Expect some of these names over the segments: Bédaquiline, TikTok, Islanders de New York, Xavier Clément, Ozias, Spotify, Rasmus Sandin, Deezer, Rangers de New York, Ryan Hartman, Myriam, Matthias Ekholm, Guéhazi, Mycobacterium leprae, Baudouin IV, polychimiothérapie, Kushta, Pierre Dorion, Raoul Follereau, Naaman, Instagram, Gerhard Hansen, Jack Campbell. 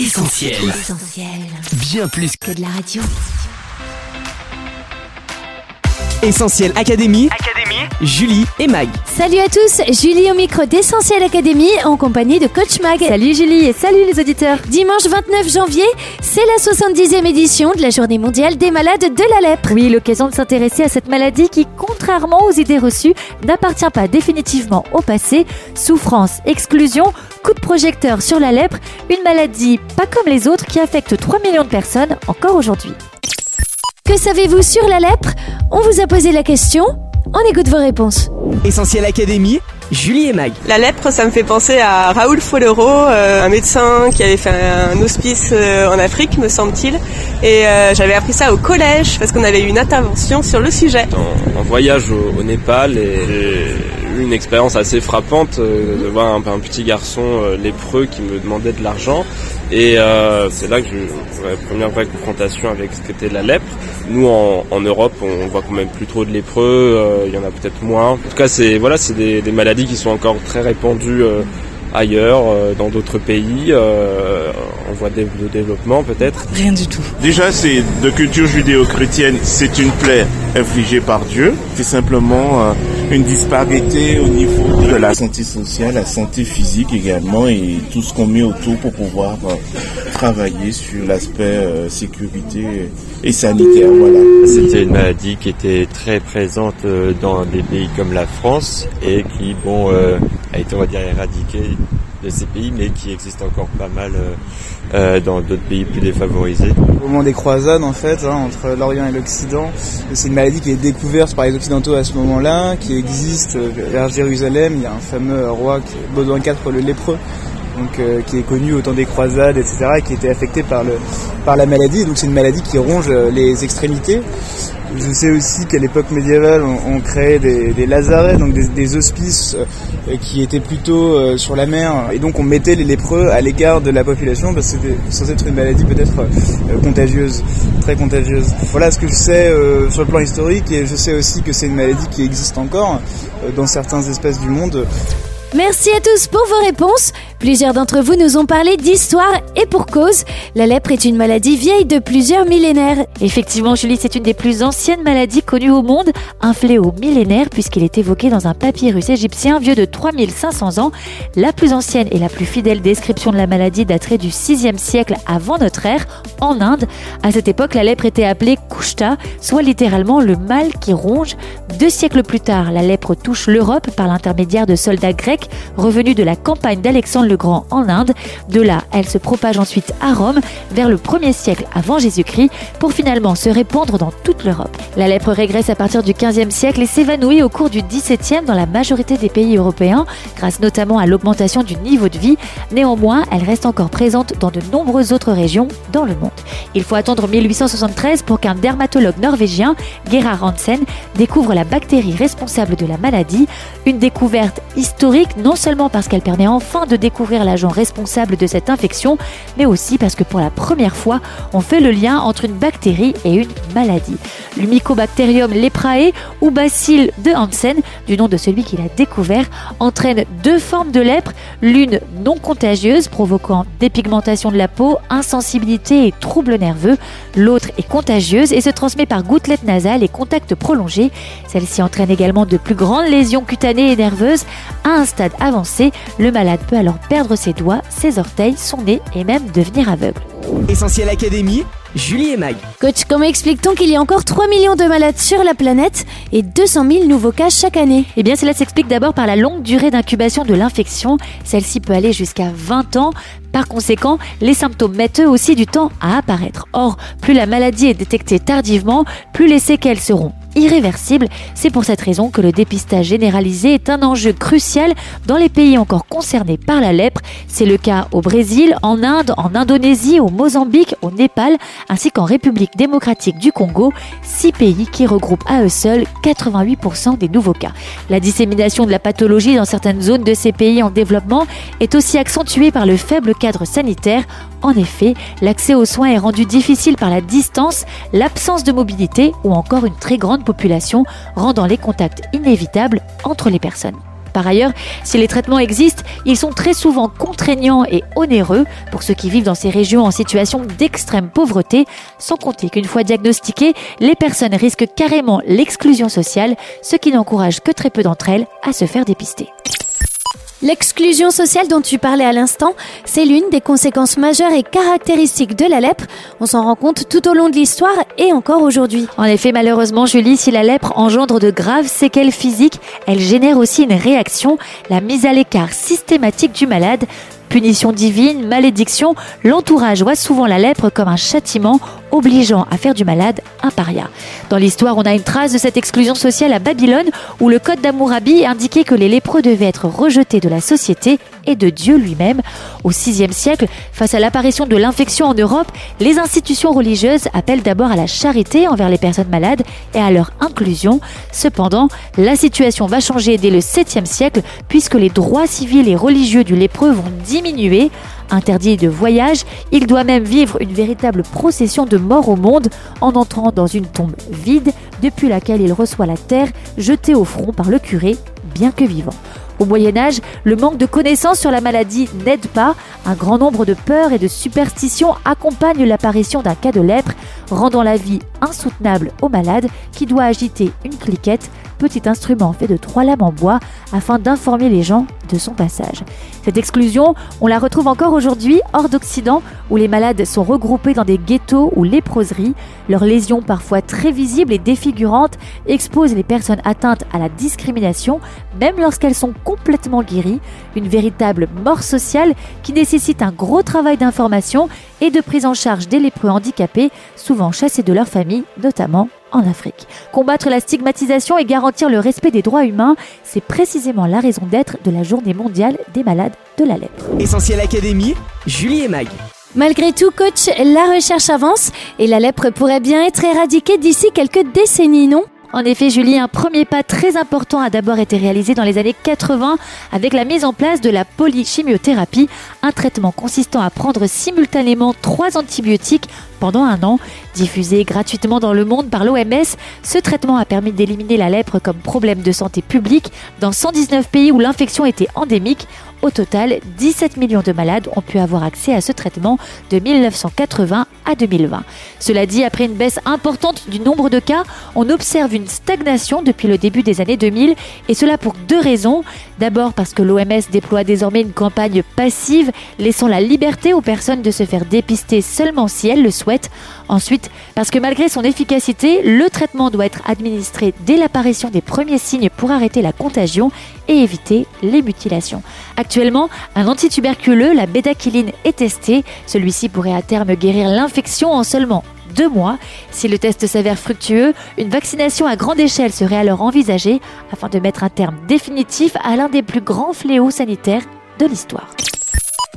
Essentiel. Essentiel. Bien plus que de la radio. Essentiel Académie. Julie et Mag. Salut à tous, Julie au micro d'Essentiel Académie en compagnie de Coach Mag. Salut Julie et salut les auditeurs. Dimanche 29 janvier, c'est la 70e édition de la Journée mondiale des malades de la lèpre. Oui, l'occasion de s'intéresser à cette maladie qui, contrairement aux idées reçues, n'appartient pas définitivement au passé. Souffrance, exclusion, coup de projecteur sur la lèpre, une maladie pas comme les autres qui affecte 3 millions de personnes encore aujourd'hui. Que savez-vous sur la lèpre ? On vous a posé la question. On écoute vos réponses. Essentiel Académie, Julie et Mag. La lèpre, ça me fait penser à Raoul Follereau, un médecin qui avait fait un hospice en Afrique, me semble-t-il. Et j'avais appris ça au collège parce qu'on avait eu une intervention sur le sujet. En voyage au Népal, et une expérience assez frappante de voir un petit garçon lépreux qui me demandait de l'argent. Et c'est là que j'ai eu la première vraie confrontation avec ce qu'était la lèpre. Nous, en Europe, on voit quand même plus trop de lépreux, il y en a peut-être moins. En tout cas, c'est des maladies qui sont encore très répandues ailleurs, dans d'autres pays, en voie de développement peut-être. Rien du tout. Déjà, c'est de culture judéo-chrétienne, c'est une plaie infligée par Dieu. C'est simplement une disparité au niveau de la santé sociale, la santé physique également et tout ce qu'on met autour pour pouvoir travailler sur l'aspect sécurité et sanitaire. Voilà. C'était une maladie qui était très présente dans des pays comme la France et qui, a été, on va dire, éradiquée de ces pays, mais qui existe encore pas mal dans d'autres pays plus défavorisés. Au moment des croisades, en fait, entre l'Orient et l'Occident, c'est une maladie qui est découverte par les Occidentaux à ce moment-là, qui existe vers Jérusalem. Il y a un fameux roi, Baudouin IV, le lépreux, donc, qui est connu au temps des croisades, etc., et qui était affecté par la maladie. Donc c'est une maladie qui ronge les extrémités. Je sais aussi qu'à l'époque médiévale, on créait des lazarets, donc des hospices qui étaient plutôt sur la mer. Et donc on mettait les lépreux à l'écart de la population parce que c'était censé être une maladie peut-être contagieuse, très contagieuse. Voilà ce que je sais sur le plan historique et je sais aussi que c'est une maladie qui existe encore dans certains espaces du monde. Merci à tous pour vos réponses. Plusieurs d'entre vous nous ont parlé d'histoire et pour cause. La lèpre est une maladie vieille de plusieurs millénaires. Effectivement, Julie, c'est une des plus anciennes maladies connues au monde. Un fléau millénaire puisqu'il est évoqué dans un papyrus égyptien vieux de 3500 ans. La plus ancienne et la plus fidèle description de la maladie daterait du 6e siècle avant notre ère, en Inde. À cette époque, la lèpre était appelée Kushta, soit littéralement le mal qui ronge. 2 siècles plus tard, la lèpre touche l'Europe par l'intermédiaire de soldats grecs revenus de la campagne d'Alexandre le Grand en Inde. De là, elle se propage ensuite à Rome vers le 1er siècle avant Jésus-Christ pour finalement se répandre dans toute l'Europe. La lèpre régresse à partir du 15e siècle et s'évanouit au cours du 17e dans la majorité des pays européens grâce notamment à l'augmentation du niveau de vie. Néanmoins, elle reste encore présente dans de nombreuses autres régions dans le monde. Il faut attendre 1873 pour qu'un dermatologue norvégien, Gerhard Hansen, découvre la bactérie responsable de la maladie. Une découverte historique non seulement parce qu'elle permet enfin de découvrir l'agent responsable de cette infection, mais aussi parce que pour la première fois, on fait le lien entre une bactérie et une maladie. Le Mycobacterium leprae ou bacille de Hansen, du nom de celui qui l'a découvert, entraîne 2 formes de lèpre, l'une non contagieuse provoquant dépigmentation de la peau, insensibilité et troubles nerveux. L'autre est contagieuse et se transmet par gouttelettes nasales et contacts prolongés. Celle-ci entraîne également de plus grandes lésions cutanées et nerveuses. À un stade avancé, le malade peut alors perdre ses doigts, ses orteils, son nez et même devenir aveugle. Essentiel Académie, Julie et Mag. Coach, comment explique-t-on qu'il y a encore 3 millions de malades sur la planète et 200 000 nouveaux cas chaque année ? Eh bien, cela s'explique d'abord par la longue durée d'incubation de l'infection. Celle-ci peut aller jusqu'à 20 ans. Par conséquent, les symptômes mettent eux aussi du temps à apparaître. Or, plus la maladie est détectée tardivement, plus les séquelles seront irréversible. C'est pour cette raison que le dépistage généralisé est un enjeu crucial dans les pays encore concernés par la lèpre. C'est le cas au Brésil, en Inde, en Indonésie, au Mozambique, au Népal, ainsi qu'en République démocratique du Congo, 6 pays qui regroupent à eux seuls 88% des nouveaux cas. La dissémination de la pathologie dans certaines zones de ces pays en développement est aussi accentuée par le faible cadre sanitaire. En effet, l'accès aux soins est rendu difficile par la distance, l'absence de mobilité ou encore une très grande population, rendant les contacts inévitables entre les personnes. Par ailleurs, si les traitements existent, ils sont très souvent contraignants et onéreux pour ceux qui vivent dans ces régions en situation d'extrême pauvreté, sans compter qu'une fois diagnostiquées, les personnes risquent carrément l'exclusion sociale, ce qui n'encourage que très peu d'entre elles à se faire dépister. L'exclusion sociale dont tu parlais à l'instant, c'est l'une des conséquences majeures et caractéristiques de la lèpre. On s'en rend compte tout au long de l'histoire et encore aujourd'hui. En effet, malheureusement, Julie, si la lèpre engendre de graves séquelles physiques, elle génère aussi une réaction, la mise à l'écart systématique du malade. Punition divine, malédiction, l'entourage voit souvent la lèpre comme un châtiment obligeant à faire du malade un paria. Dans l'histoire, on a une trace de cette exclusion sociale à Babylone où le code d'Hammurabi indiquait que les lépreux devaient être rejetés de la société et de Dieu lui-même. Au VIe siècle, face à l'apparition de l'infection en Europe, les institutions religieuses appellent d'abord à la charité envers les personnes malades et à leur inclusion. Cependant, la situation va changer dès le VIIe siècle puisque les droits civils et religieux du lépreux vont diminuer. Interdit de voyage, il doit même vivre une véritable procession de mort au monde en entrant dans une tombe vide depuis laquelle il reçoit la terre jetée au front par le curé, bien que vivant. Au Moyen-Âge, le manque de connaissances sur la maladie n'aide pas. Un grand nombre de peurs et de superstitions accompagnent l'apparition d'un cas de lèpre, rendant la vie insoutenable au malade qui doit agiter une cliquette, petit instrument fait de 3 lames en bois, afin d'informer les gens de son passage. Cette exclusion, on la retrouve encore aujourd'hui hors d'Occident, où les malades sont regroupés dans des ghettos ou léproseries. Leurs lésions, parfois très visibles et défigurantes, exposent les personnes atteintes à la discrimination, même lorsqu'elles sont complètement guéries. Une véritable mort sociale qui nécessite un gros travail d'information et de prise en charge des lépreux handicapés, souvent chassés de leur famille, notamment en Afrique. Combattre la stigmatisation et garantir le respect des droits humains, c'est précisément la raison d'être de la Journée mondiale des malades de la lèpre. Essentiel Académie, Julie et Mag. Malgré tout, coach, la recherche avance et la lèpre pourrait bien être éradiquée d'ici quelques décennies, non ? En effet, Julie, un premier pas très important a d'abord été réalisé dans les années 80 avec la mise en place de la polychimiothérapie, un traitement consistant à prendre simultanément 3 antibiotiques pendant 1 an. Diffusé gratuitement dans le monde par l'OMS, ce traitement a permis d'éliminer la lèpre comme problème de santé publique dans 119 pays où l'infection était endémique. Au total, 17 millions de malades ont pu avoir accès à ce traitement de 1980 à 2020. Cela dit, après une baisse importante du nombre de cas, on observe une stagnation depuis le début des années 2000 et cela pour 2 raisons. D'abord parce que l'OMS déploie désormais une campagne passive, laissant la liberté aux personnes de se faire dépister seulement si elles le souhaitent. Ensuite, parce que malgré son efficacité, le traitement doit être administré dès l'apparition des premiers signes pour arrêter la contagion et éviter les mutilations. Actuellement, un antituberculeux, la bédaquiline, est testé. Celui-ci pourrait à terme guérir l'infection en seulement 2 mois. Si le test s'avère fructueux, une vaccination à grande échelle serait alors envisagée afin de mettre un terme définitif à l'un des plus grands fléaux sanitaires de l'histoire.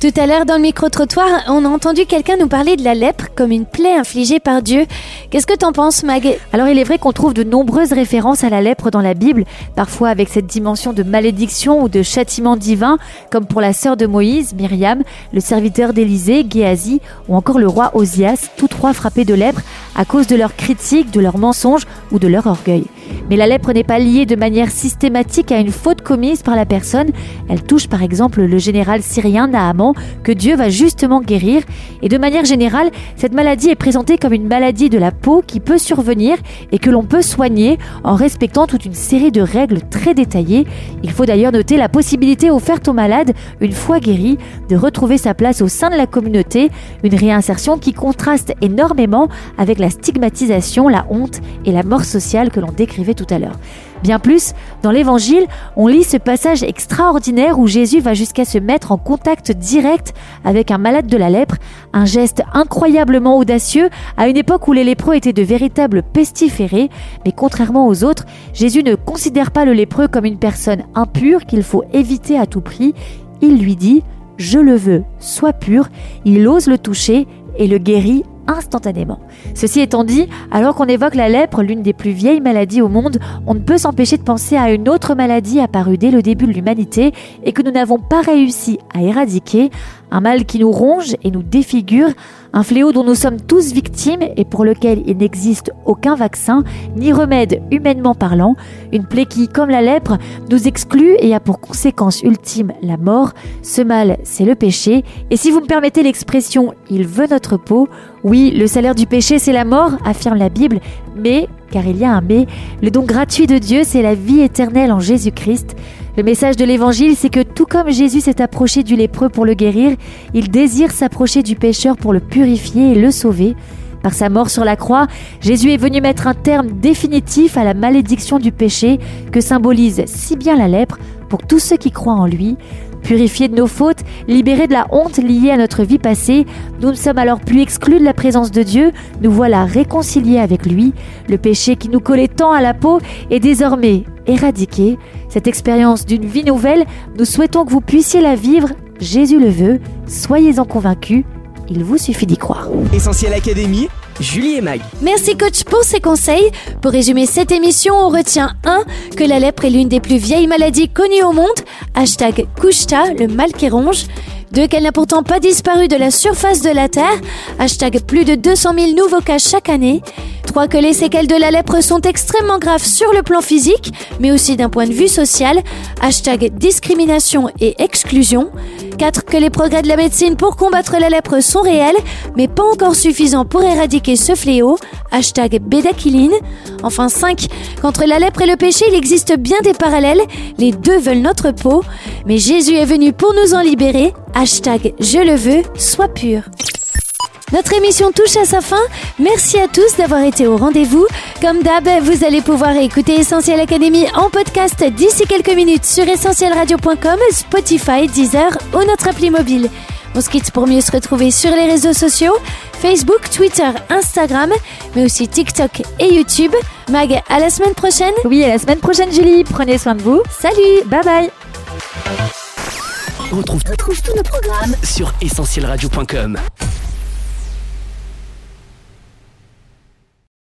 Tout à l'heure dans le micro-trottoir, on a entendu quelqu'un nous parler de la lèpre comme une plaie infligée par Dieu. Qu'est-ce que t'en penses, Mag ? Alors il est vrai qu'on trouve de nombreuses références à la lèpre dans la Bible, parfois avec cette dimension de malédiction ou de châtiment divin, comme pour la sœur de Moïse, Myriam, le serviteur d'Élisée, Guéhazi, ou encore le roi Ozias, tous 3 frappés de lèpre à cause de leurs critiques, de leurs mensonges ou de leur orgueil. Mais la lèpre n'est pas liée de manière systématique à une faute commise par la personne. Elle touche par exemple le général syrien Naaman, que Dieu va justement guérir. Et de manière générale, cette maladie est présentée comme une maladie de la peau qui peut survenir et que l'on peut soigner en respectant toute une série de règles très détaillées. Il faut d'ailleurs noter la possibilité offerte aux malades, une fois guéris, de retrouver sa place au sein de la communauté, une réinsertion qui contraste énormément avec la stigmatisation, la honte et la mort sociale que l'on décrivait tout à l'heure. Bien plus, dans l'Évangile, on lit ce passage extraordinaire où Jésus va jusqu'à se mettre en contact direct avec un malade de la lèpre, un geste incroyablement audacieux à une époque où les lépreux étaient de véritables pestiférés. Mais contrairement aux autres, Jésus ne considère pas le lépreux comme une personne impure qu'il faut éviter à tout prix. Il lui dit « Je le veux, sois pur ». Il ose le toucher et le guérit instantanément. Ceci étant dit, alors qu'on évoque la lèpre, l'une des plus vieilles maladies au monde, on ne peut s'empêcher de penser à une autre maladie apparue dès le début de l'humanité et que nous n'avons pas réussi à éradiquer. un mal qui nous ronge et nous défigure, un fléau dont nous sommes tous victimes et pour lequel il n'existe aucun vaccin, ni remède humainement parlant, une plaie qui, comme la lèpre, nous exclut et a pour conséquence ultime la mort. Ce mal, c'est le péché, et si vous me permettez l'expression « il veut notre peau », oui, le salaire du péché, c'est la mort, affirme la Bible, mais, car il y a un mais, le don gratuit de Dieu, c'est la vie éternelle en Jésus-Christ. Le message de l'Évangile, c'est que tout comme Jésus s'est approché du lépreux pour le guérir, il désire s'approcher du pécheur pour le purifier et le sauver. Par sa mort sur la croix, Jésus est venu mettre un terme définitif à la malédiction du péché que symbolise si bien la lèpre pour tous ceux qui croient en lui. Purifiés de nos fautes, libérés de la honte liée à notre vie passée, nous ne sommes alors plus exclus de la présence de Dieu, nous voilà réconciliés avec lui. Le péché qui nous collait tant à la peau est désormais éradiqué. Cette expérience d'une vie nouvelle, nous souhaitons que vous puissiez la vivre. Jésus le veut, soyez-en convaincus, il vous suffit d'y croire. Essentiel Académie, Julie et Mag. Merci coach pour ces conseils. Pour résumer cette émission, on retient 1. Que la lèpre est l'une des plus vieilles maladies connues au monde. Hashtag Kushta, le mal qui ronge. 2. Qu'elle n'a pourtant pas disparu de la surface de la Terre. Hashtag plus de 200 000 nouveaux cas chaque année. 3. Que les séquelles de la lèpre sont extrêmement graves sur le plan physique, mais aussi d'un point de vue social. Hashtag discrimination et exclusion. 4. Que les progrès de la médecine pour combattre la lèpre sont réels, mais pas encore suffisants pour éradiquer ce fléau. Hashtag Bédaquiline. Enfin 5. Qu'entre la lèpre et le péché, il existe bien des parallèles. Les deux veulent notre peau, mais Jésus est venu pour nous en libérer. Hashtag Je le veux, sois pur. Notre émission touche à sa fin. Merci à tous d'avoir été au rendez-vous. Comme d'hab, vous allez pouvoir écouter Essentiel Académie en podcast d'ici quelques minutes sur essentielradio.com, Spotify, Deezer ou notre appli mobile. On se quitte pour mieux se retrouver sur les réseaux sociaux, Facebook, Twitter, Instagram, mais aussi TikTok et YouTube. Mag, à la semaine prochaine. Oui, à la semaine prochaine, Julie. Prenez soin de vous. Salut, bye bye. On retrouve tous nos programmes sur essentielradio.com.